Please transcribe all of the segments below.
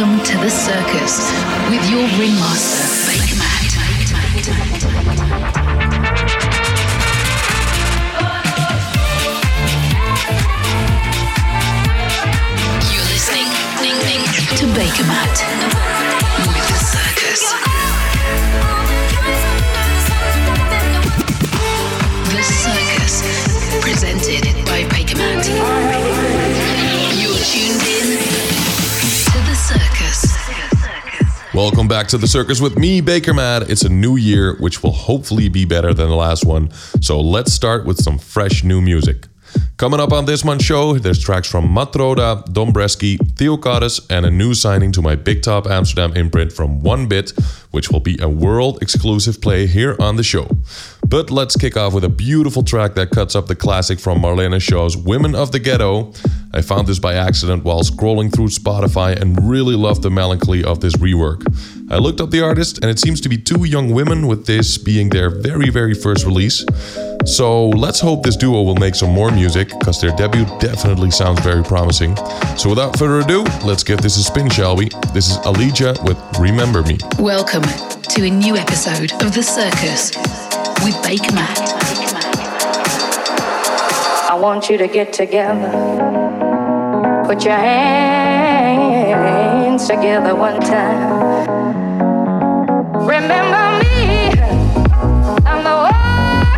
Welcome to the circus with your ringmaster, Bakermat. You're listening to Bakermat with the circus. Presented by Bakermat. You're tuned in to the circus. Welcome back to the circus with me, Bakermat. It's a new year, which will hopefully be better than the last one. So let's start with some fresh new music. Coming up on this month's show, there's tracks from Matroda, Dombresky, Theo Kadis, and a new signing to my Big Top Amsterdam imprint from One Bit, which will be a world-exclusive play here on the show. But let's kick off with a beautiful track that cuts up the classic from Marlena Shaw's Women of the Ghetto. I found this by accident while scrolling through Spotify and really loved the melancholy of this rework. I looked up the artist and it seems to be two young women, with this being their very first release. So let's hope this duo will make some more music, because their debut definitely sounds very promising. So without further ado, let's give this a spin, shall we? This is Alija with Remember Me. Welcome to a new episode of The Circus with Bakermat. I want you to get together. Put your hands together one time. Remember me. I'm the one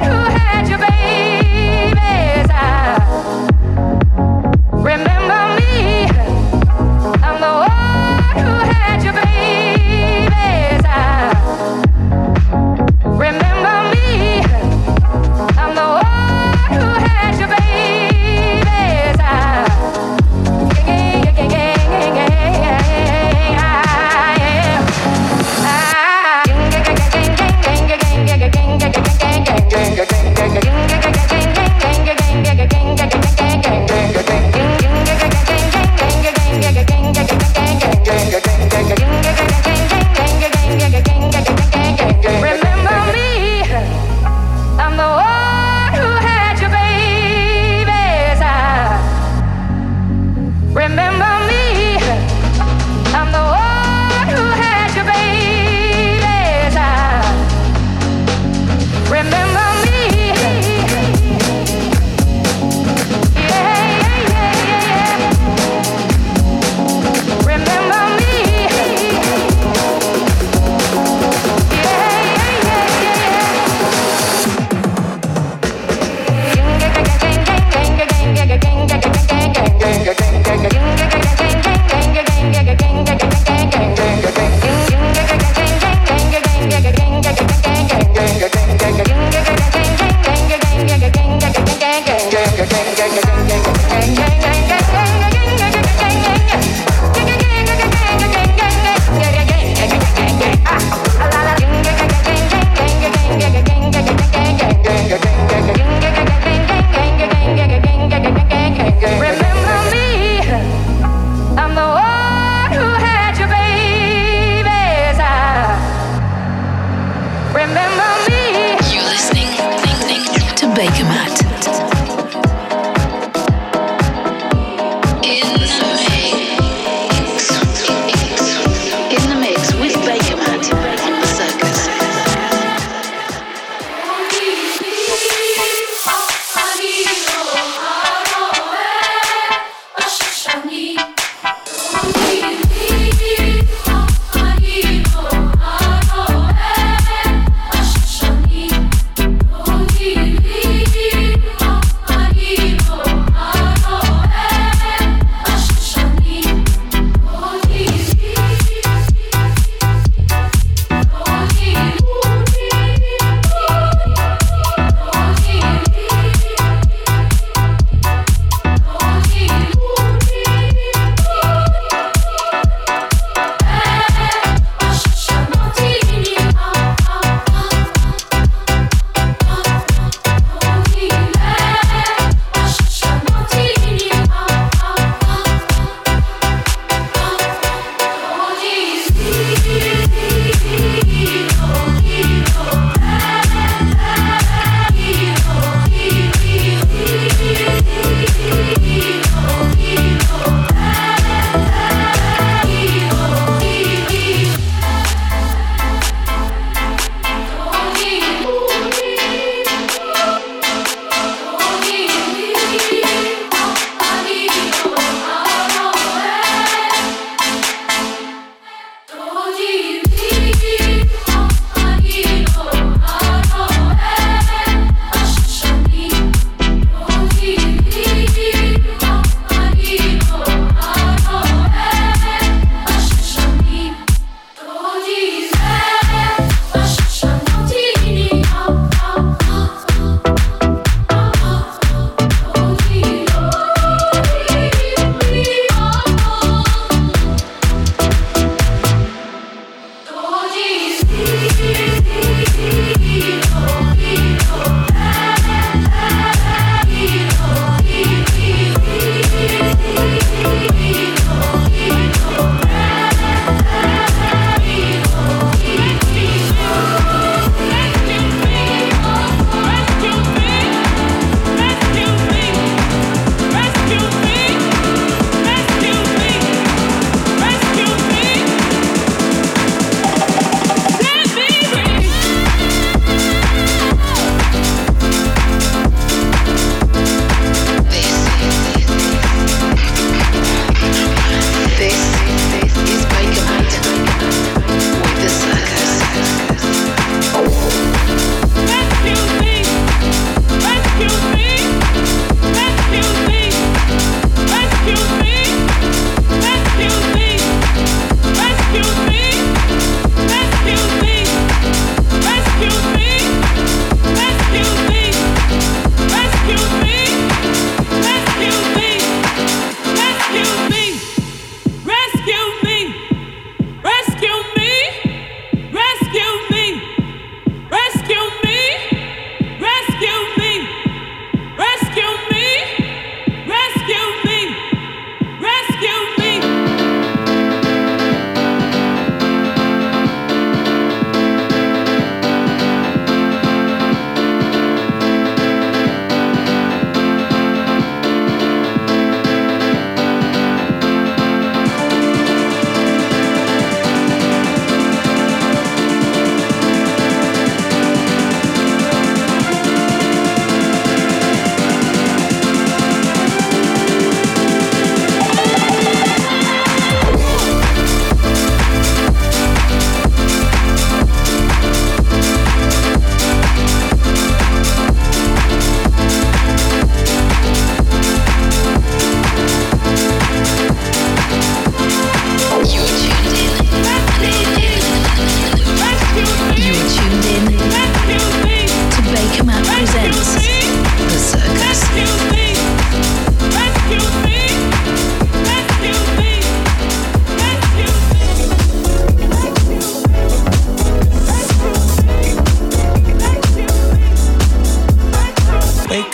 who had your baby's eyes. Remember me. I'm the one who had your baby's eyes. Remember me. I'm the one who had your baby's eyes.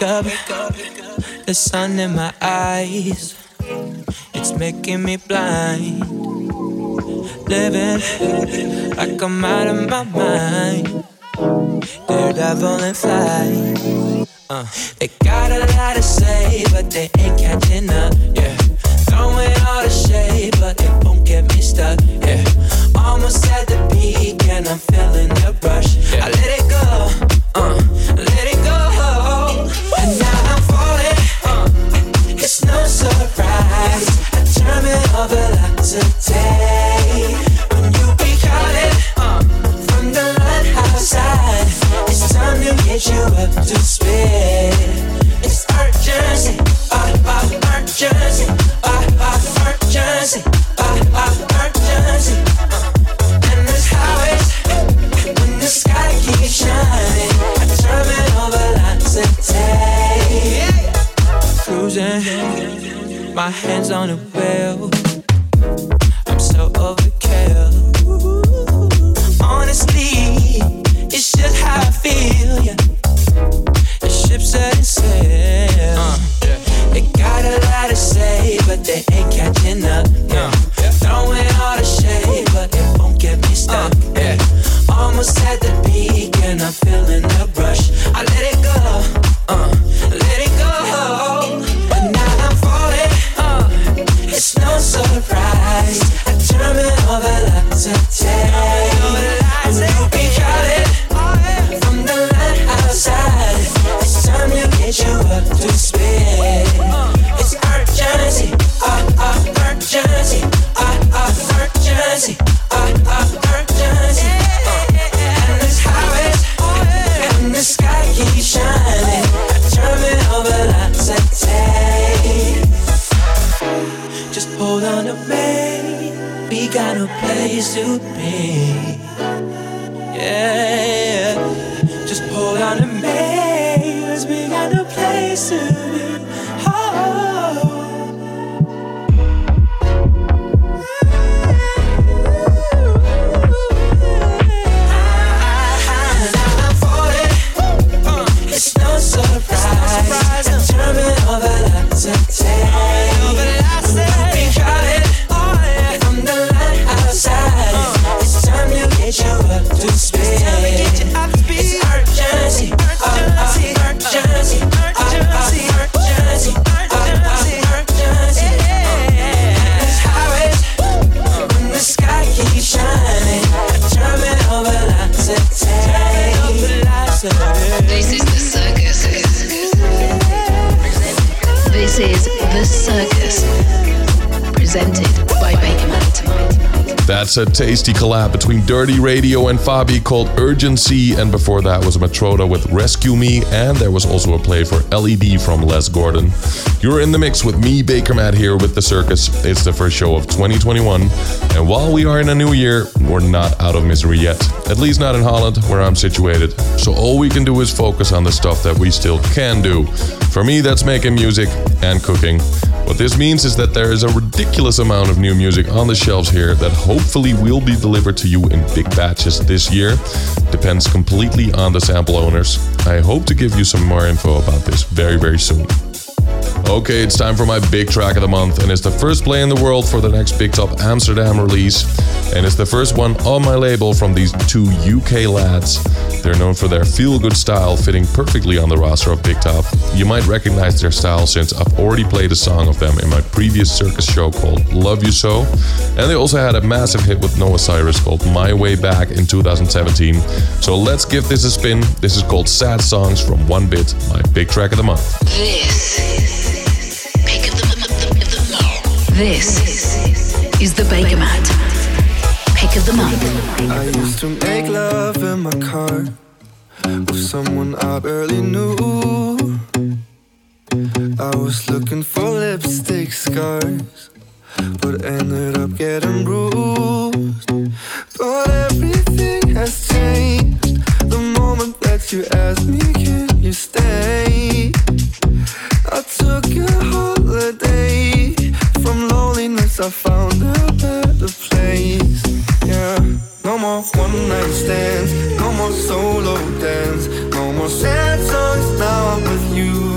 wake up, the sun in my eyes, it's making me blind. Living like I'm out of my mind. Daredevil and fly. They got a lot to say, but they ain't catching up. Yeah, throwing all the shade, but it won't get me stuck. Yeah, almost at the peak, and I'm feeling the rush. Yeah. I let it go. Let it go. And now I'm falling. It's no surprise. I turn it over like today. When you be calling from the line outside, it's time to get you up to speed. It's urgency. Urgency. Urgency. Urgency. And that's how it's when the sky keeps shining. Cruising, my hands on the wheel. I'm so overkill. Honestly, it's just how I feel. Yeah, the ship set sail. They got a lot to say, but they ain't catching up. Yeah, throwing all the shade, but it won't get me stuck. Yeah, almost at the peak, and I'm feeling the rush. I let it go. Let it go. And now I'm falling. It's no surprise. I turn it over like today. And you'll be counted from the line outside. It's time to get you up to speed. It's urgency. Urgency. Urgency. Urgency. And it's how it's when the sky keeps shining. Just hold on to me. We got no place to be. Yeah. Just hold on to me. 'Cause we got no place to be. That's a tasty collab between Dirty Radio and Fabi called Urgency, and before that was Matroda with Rescue Me, and there was also a play for LED from Les Gordon. You're in the mix with me, Bakermat, here with The Circus. It's the first show of 2021, and while we are in a new year, we're not out of misery yet. At least not in Holland, where I'm situated. So all we can do is focus on the stuff that we still can do. For me, that's making music and cooking. What this means is that there is a ridiculous amount of new music on the shelves here that hopefully will be delivered to you in big batches this year. Depends completely on the sample owners. I hope to give you some more info about this very, very soon. Okay, it's time for my big track of the month, and it's the first play in the world for the next Big Top Amsterdam release. And it's the first one on my label from these two UK lads. They're known for their feel-good style, fitting perfectly on the roster of Big Top. You might recognize their style since I've already played a song of them in my previous Circus show called Love You So. And they also had a massive hit with Noah Cyrus called My Way Back in 2017. So let's give this a spin. This is called Sad Songs from One Bit, my big track of the month. This is the Bakermat. I used to make love in my car with someone I barely knew. I was looking for lipstick scars, but ended up getting bruised. But everything has changed the moment that you asked me, can you stay? I took a holiday from loneliness, I found a better place. Yeah, no more one night stands, no more solo dance, no more sad songs, now I'm with you.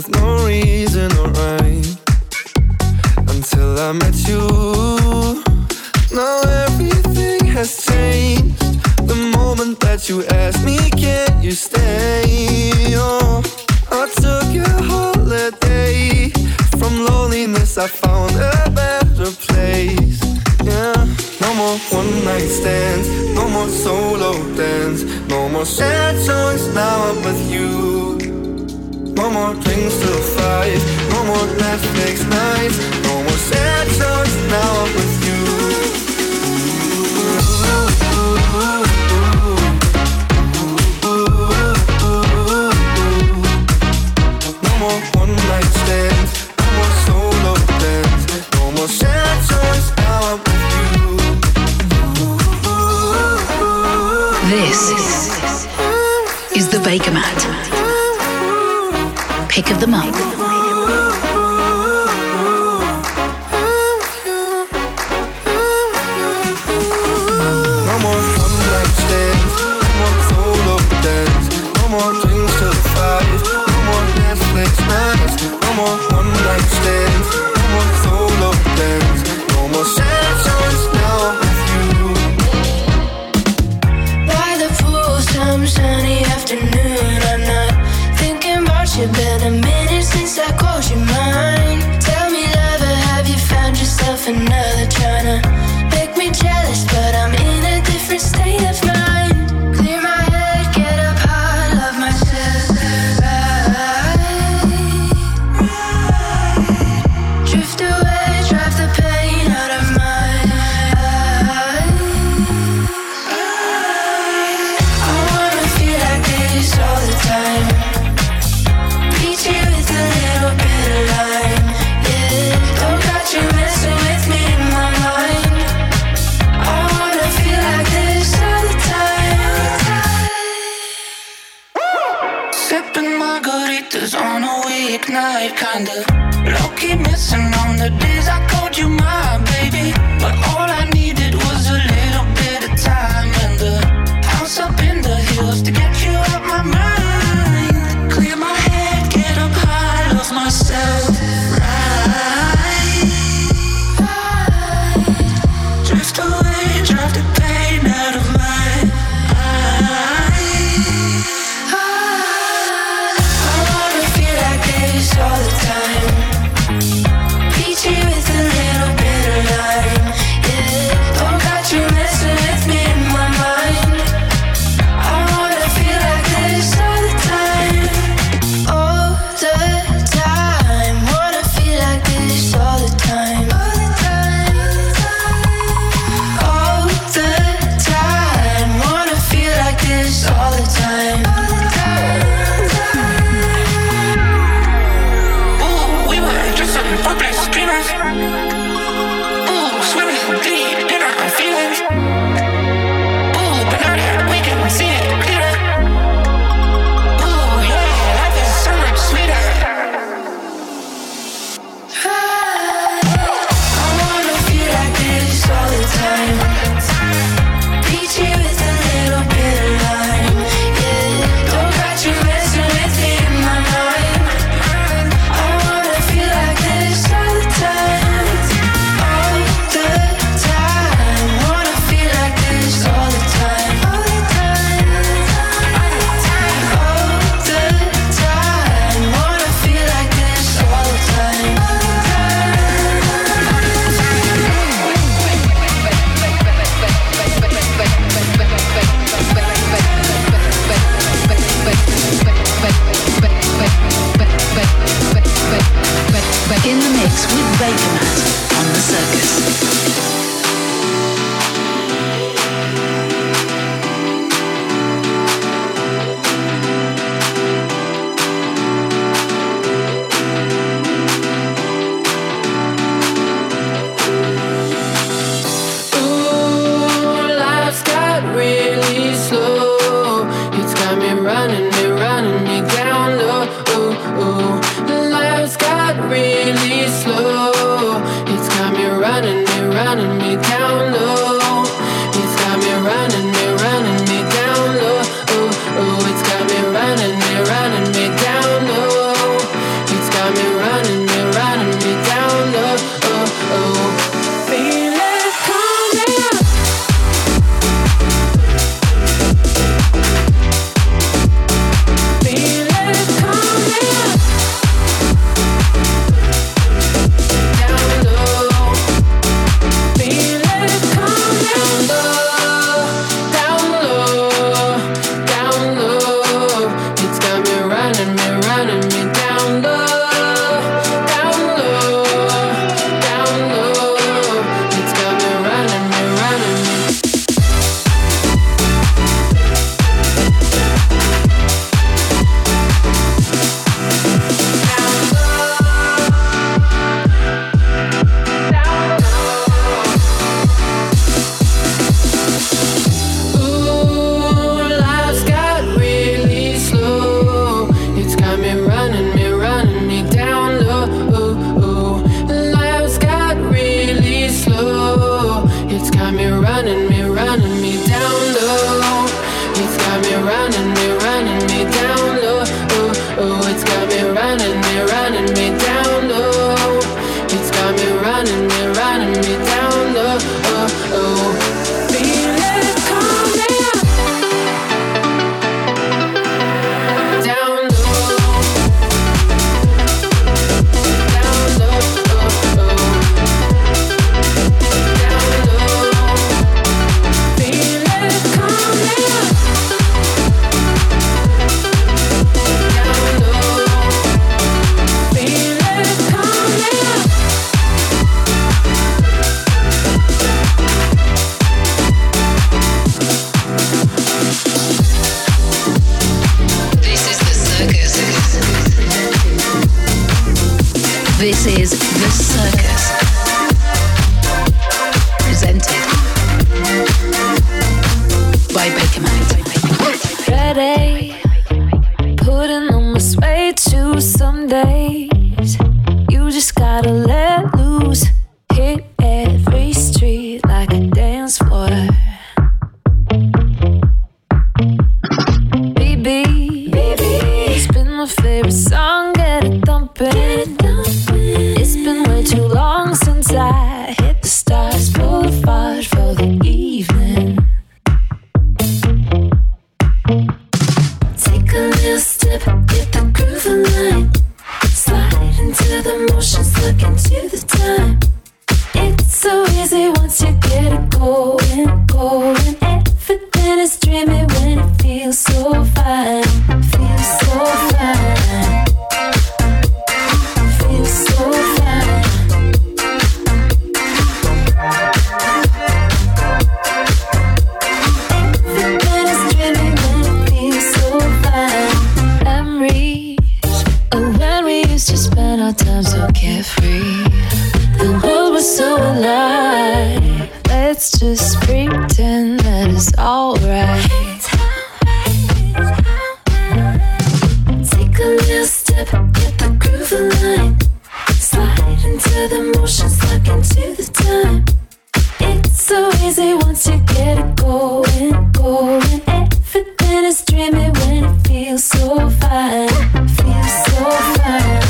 with no reason or rhyme until I met you. Now everything has changed. The moment that you asked me, can you stay? Oh, I took a holiday from loneliness. I found a better place. Yeah, no more one night stands, no more solo dance, no more sad songs. Now I'm with you. No more drinks till 5, no more Netflix nights, no more sad songs. Now I'm with you. Ooh, ooh, ooh, ooh. This is the Bakermat Pick of the Month. This is The Circus, presented by Bakermat. Friday, putting on my suede shoes. Some days you just gotta let loose. Hit every street like a dance floor. BB, BB, spin my favorite song, get it thumping. It's been way too long since I hit the Stars Boulevard for the evening. Take a little step, get the groove aligned. Slide into the motion, look into the time. It's so easy once you get it going, going. Everything is dreamy when it feels so fine, feels so fine. Time so carefree, the world was so alive. Let's just pretend that it's alright. Take a little step, get the groove aligned. Slide into the motion, slide into the time. It's so easy once you get it going, going. Everything is dreamy when it feels so fine, feels so fine.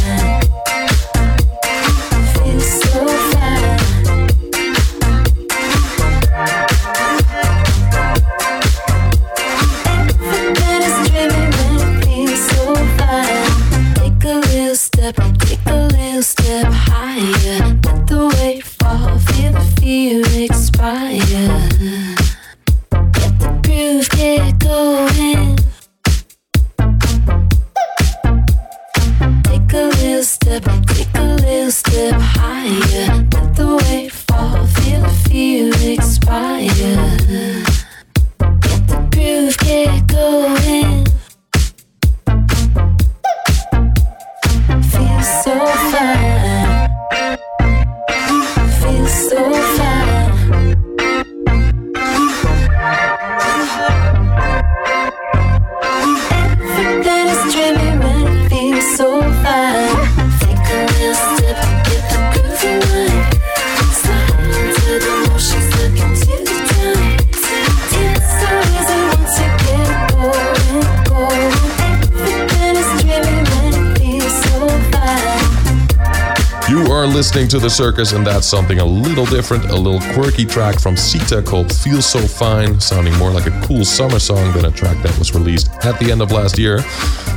Listening to The Circus, and that's something a little different, a little quirky track from Sita called Feel So Fine, sounding more like a cool summer song than a track that was released at the end of last year.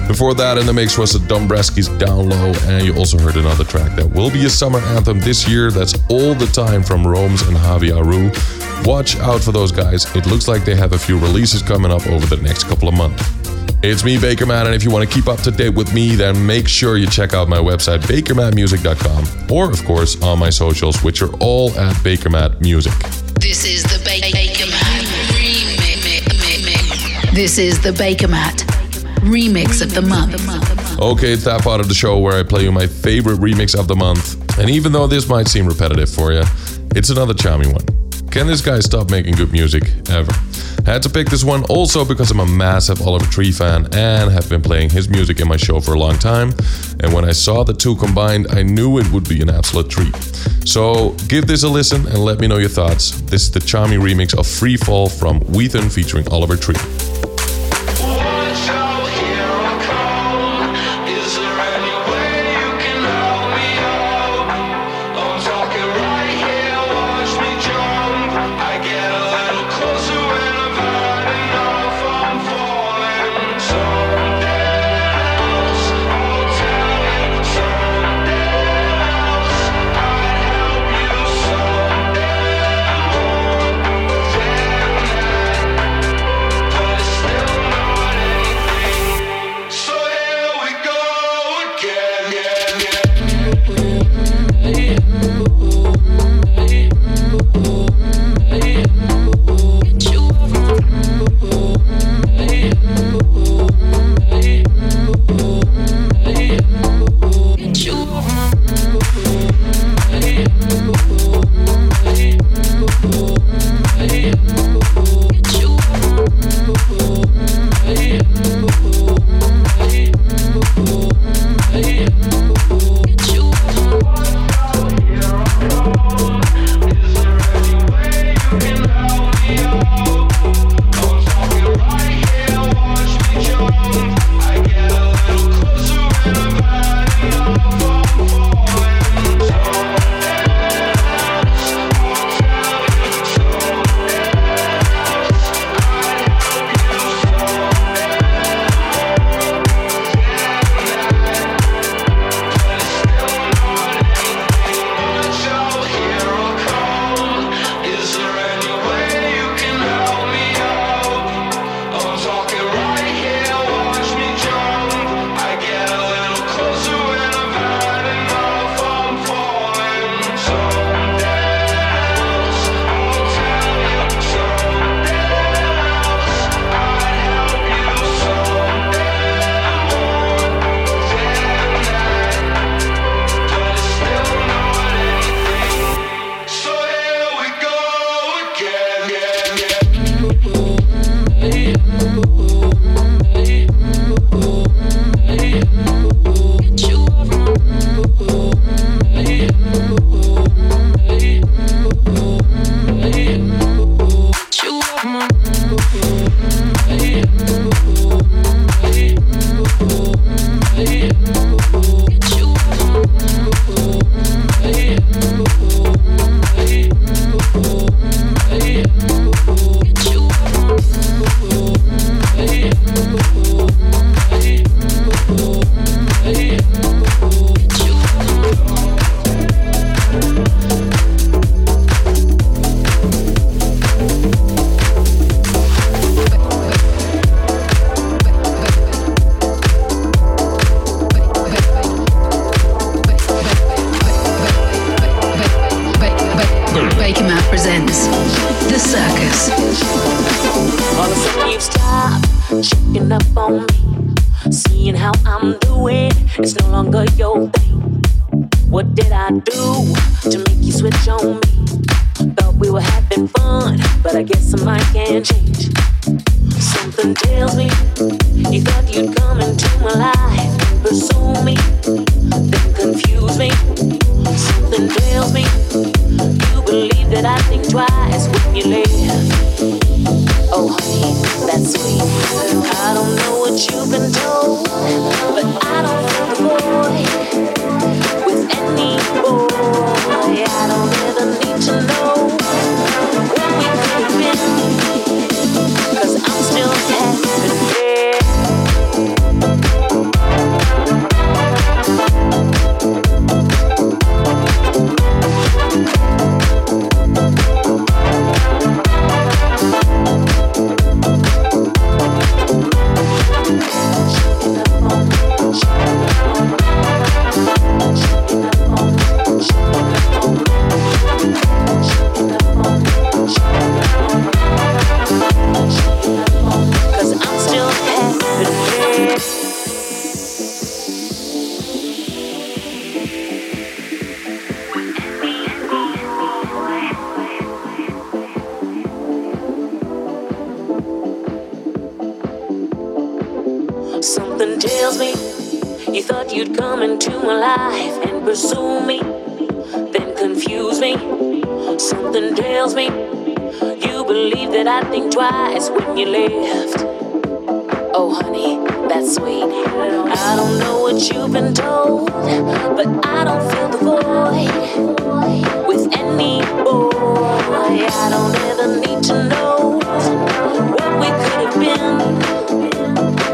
Before that in the mix was the Dombresky's Down Low, and you also heard another track that will be a summer anthem this year. That's All The Time from Rome's and Javier Ru. Watch out for those guys. It looks like they have a few releases coming up over the next couple of months. It's me, Bakermat, and if you want to keep up to date with me, then make sure you check out my website, bakermatmusic.com, or, of course, on my socials, which are all at Bakermat Music. This is the Bakermat remix. This is the Bakermat remix of the month. Okay, it's that part of the show where I play you my favorite remix of the month, and even though this might seem repetitive for you, it's another charming one. Can this guy stop making good music ever? Had to pick this one also because I'm a massive Oliver Tree fan and have been playing his music in my show for a long time. And when I saw the two combined, I knew it would be an absolute treat. So give this a listen and let me know your thoughts. This is the charming remix of Free Fall from Weathen featuring Oliver Tree. checking up on me, seeing how I'm doing. It's no longer your thing. What did I do to make you switch on me? Thought we were having fun, but I guess I can't change. Something tells me you thought you'd come into my life and pursue me, then confuse me. Something tells me you believe that I think twice when you leave. Oh, honey, that's sweet. I don't know what you've been told, but I don't feel the boy with any boy. I don't ever need to know what we could have been, 'cause I'm still happy. Twice when you left. Oh, honey, that's sweet. I don't know what you've been told, but I don't feel the void with any boy. I don't ever need to know what we could have been,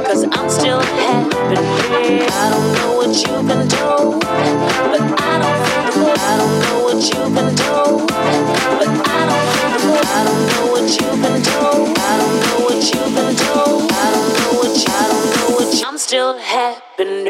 'cause I'm still happy. I don't know what you've been told, but I don't feel the void. I don't know what you've been told, but I don't feel the void. I don't know what you've been told. I'm still happening.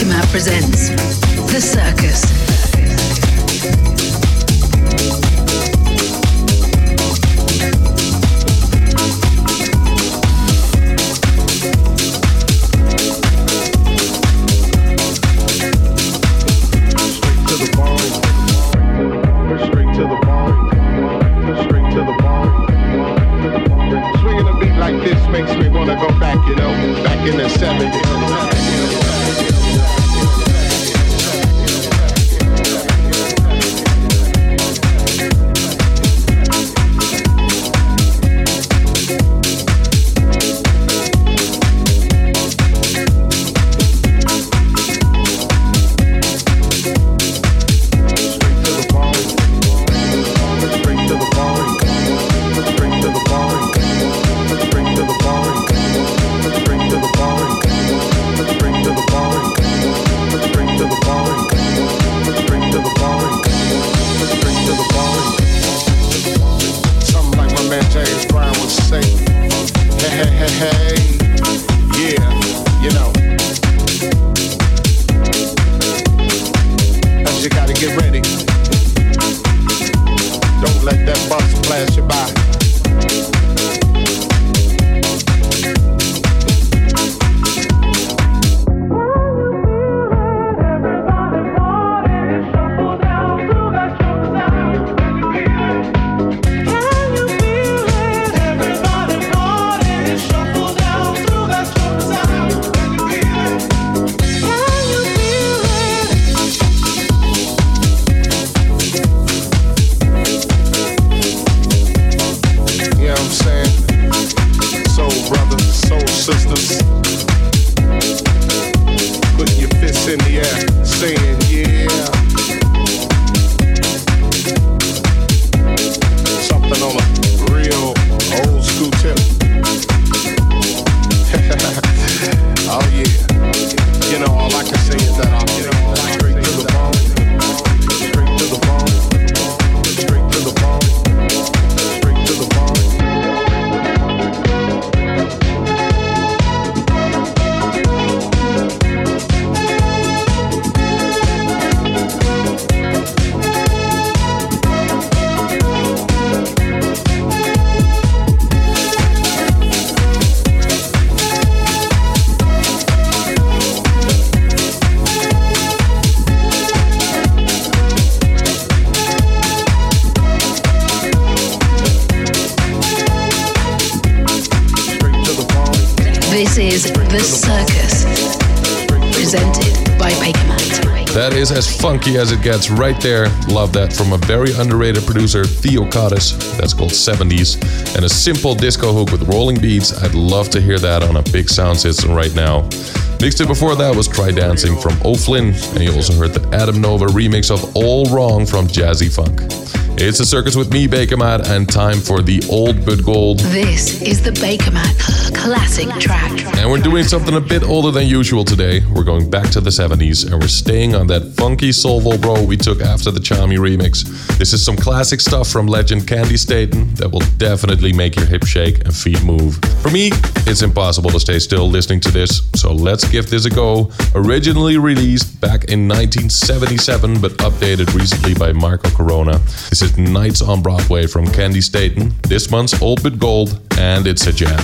Bakermat presents The Circus. Funky as it gets right there. Love that from a very underrated producer, Theo Kadis. That's called 70s. And a simple disco hook with rolling beats. I'd love to hear that on a big sound system right now. Mixed it before that was Try Dancing from O'Flynn. And you also heard the Adam Nova remix of All Wrong from Jazzy Funk. It's The Circus with me, Bakermat, and time for the old but gold. This is the Bakermat classic track. And we're doing something a bit older than usual today. We're going back to the 70s, and we're staying on that funky soulful road we took after the Chami remix. This is some classic stuff from legend Candi Staton that will definitely make your hip shake and feet move. For me, it's impossible to stay still listening to this, so let's give this a go. Originally released back in 1977, but updated recently by Marco Corona. This is Nights on Broadway from Candi Staton, this month's Old Bit Gold, and it's a jam.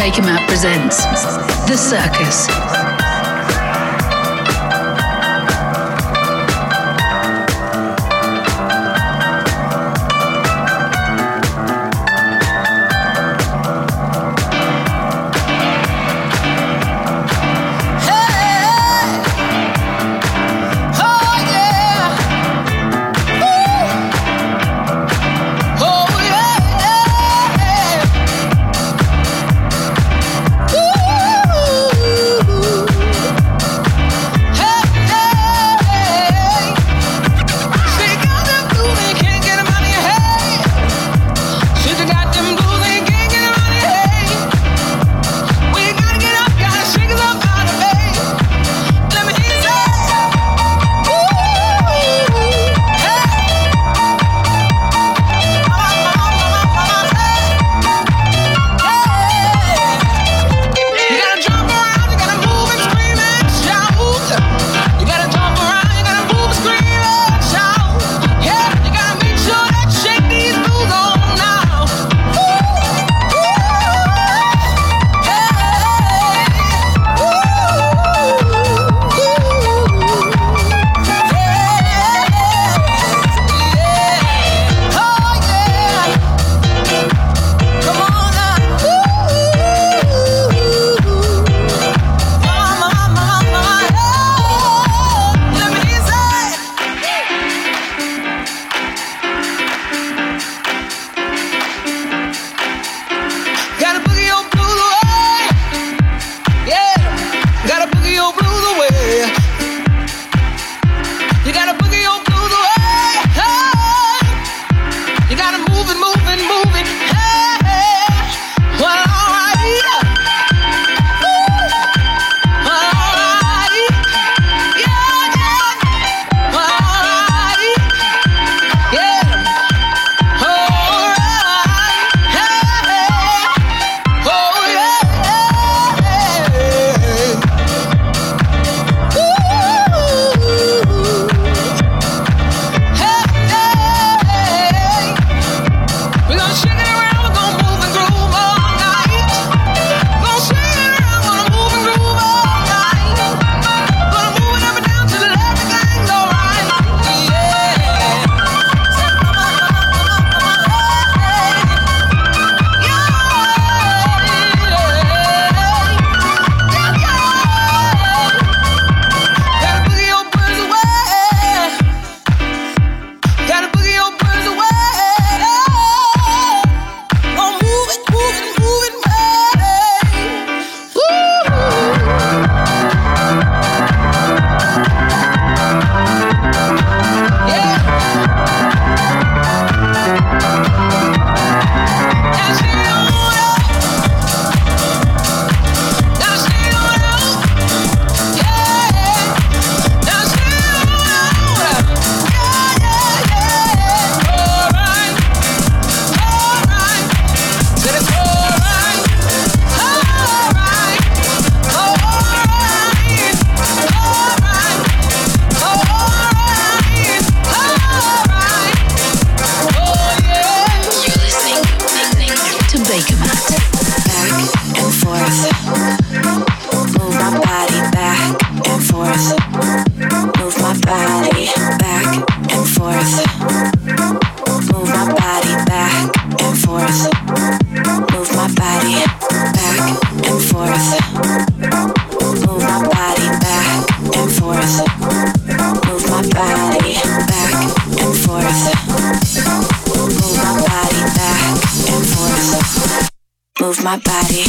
Bakermat presents The Circus. Move my body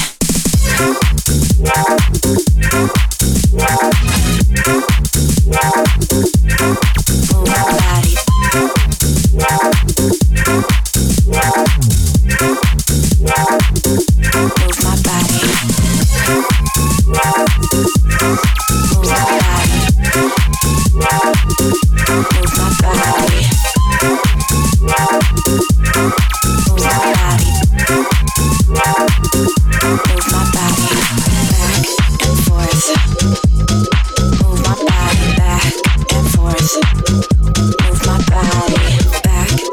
back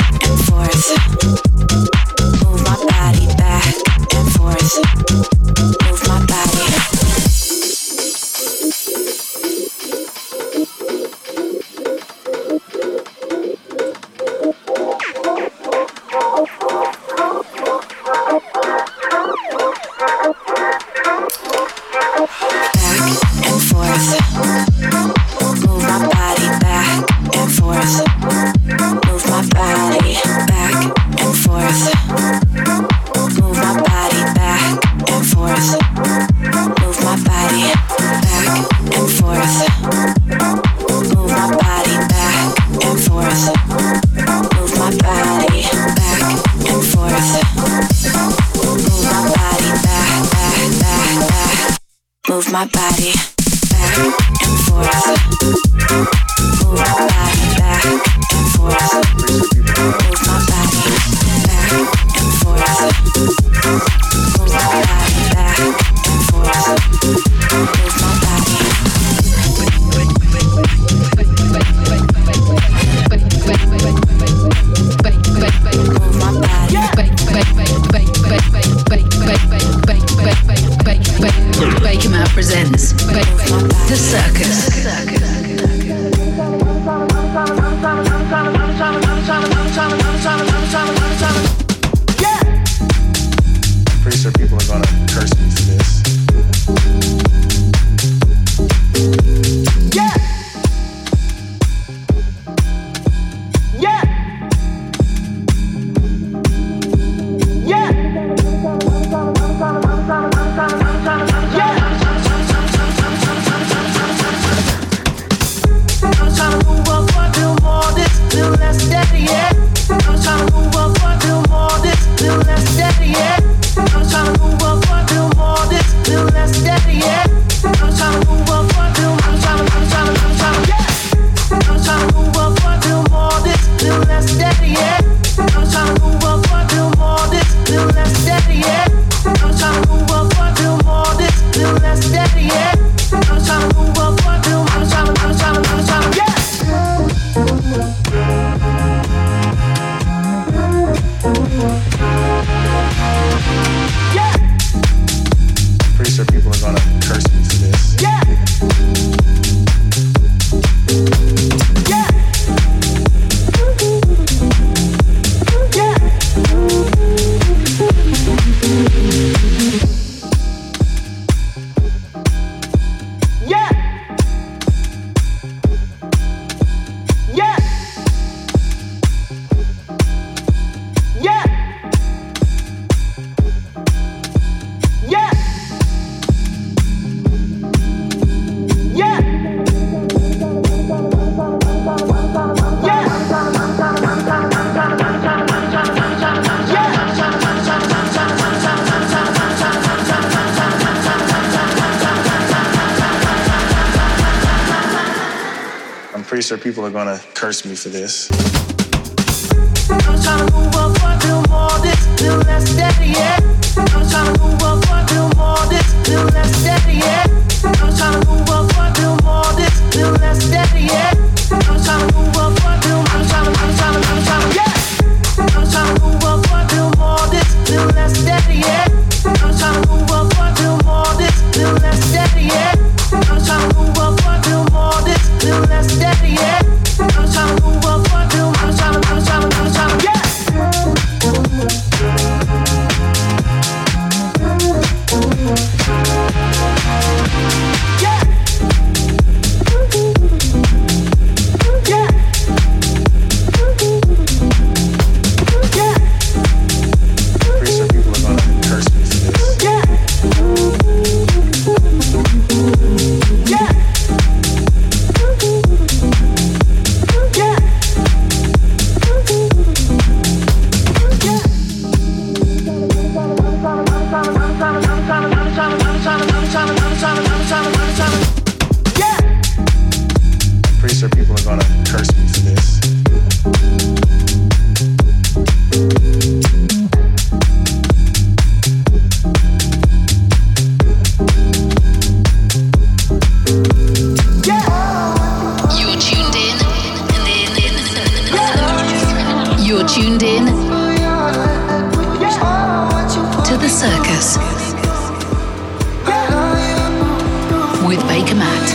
People are gonna curse me for this. With Bakermat.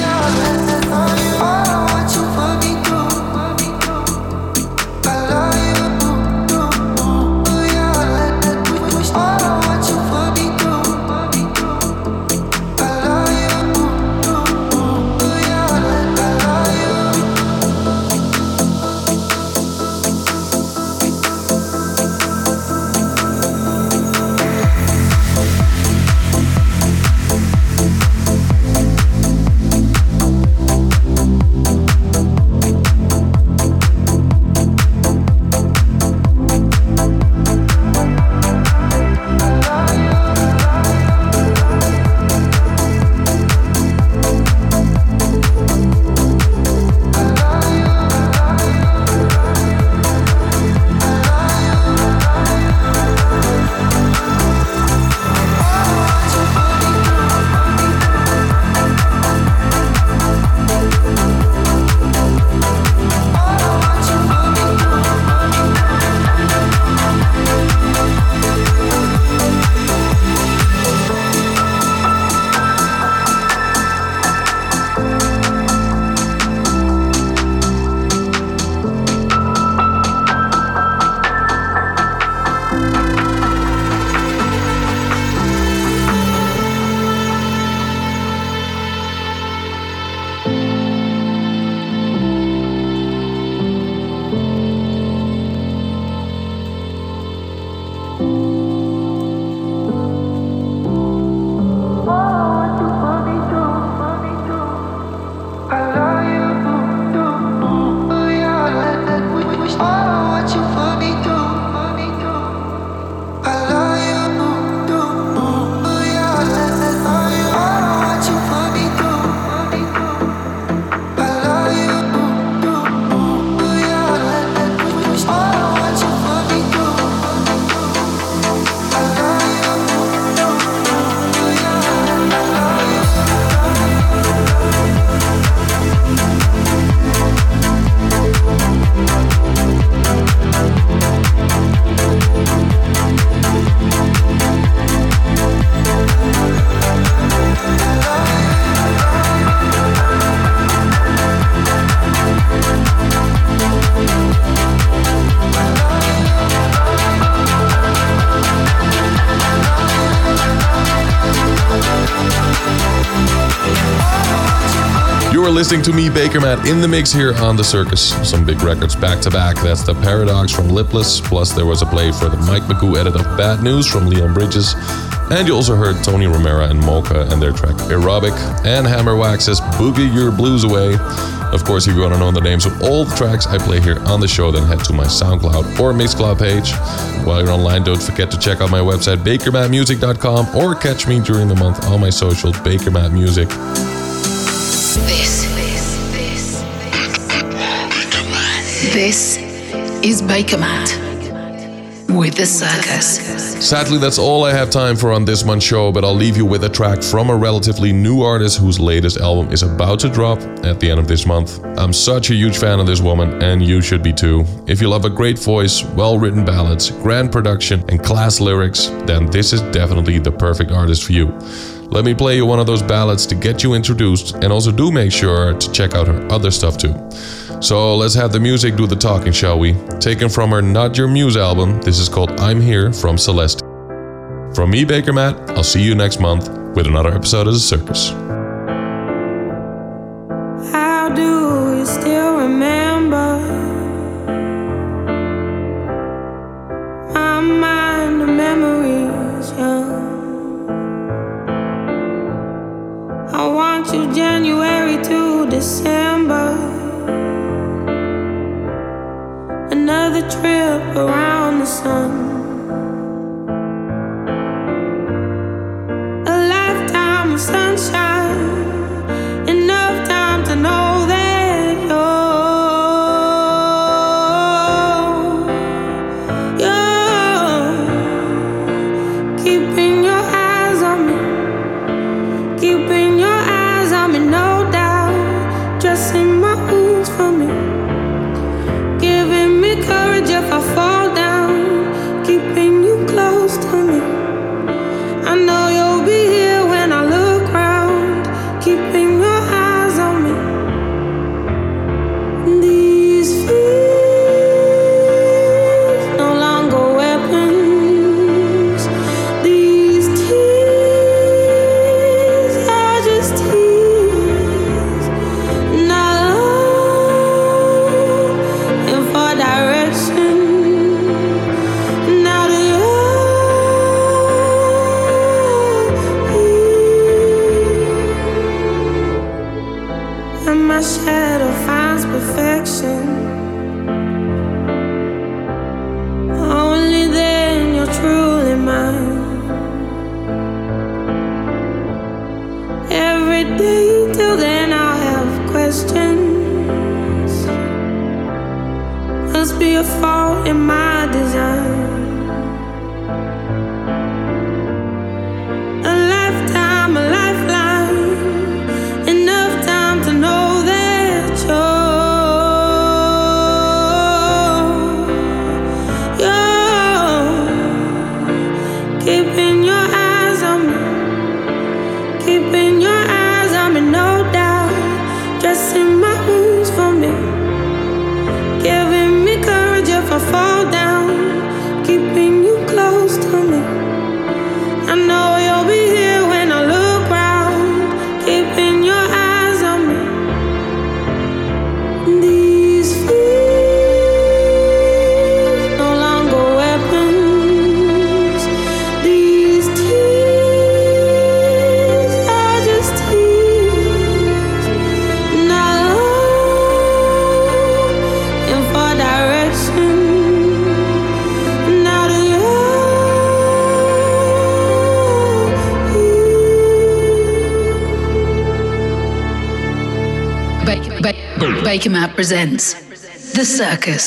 You are listening to me, Bakermat, in the mix here on The Circus. Some big records back to back. That's The Paradox from Lipless, plus there was a play for the Mike McCoo edit of Bad News from Leon Bridges. And you also heard Tony Romero and Mocha and their track Aerobic, and Hammer Wax's Boogie Your Blues Away. Of course, if you want to know the names of all the tracks I play here on the show, then head to my SoundCloud or Mixcloud page. While you're online, don't forget to check out my website, bakermatmusic.com, or catch me during the month on my social, Bakermat Music. This is Bakermat with The Circus. Sadly, that's all I have time for on this month's show, but I'll leave you with a track from a relatively new artist whose latest album is about to drop at the end of this month. I'm such a huge fan of this woman, and you should be too. If you love a great voice, well-written ballads, grand production, and class lyrics, then this is definitely the perfect artist for you. Let me play you one of those ballads to get you introduced, and also do make sure to check out her other stuff too. So let's have the music do the talking, shall we? Taken from her Not Your Muse album, this is called I'm Here from Celeste. From me, Bakermat, I'll see you next month with another episode of The Circus. How do you still remember my mind and memories young? I want you January to December. Another trip around the sun. A lifetime of sunshine. Enough time to know that you're keeping your eyes on me. Keeping your eyes on me, no doubt. Dressing my wounds for me. Courage if I fall down, keeping you close to me. I know you'll be here when I look round, keeping your eyes on me. These fears no longer weapons. These tears are just tears. Not alone and for direction. Bakermat presents The Circus.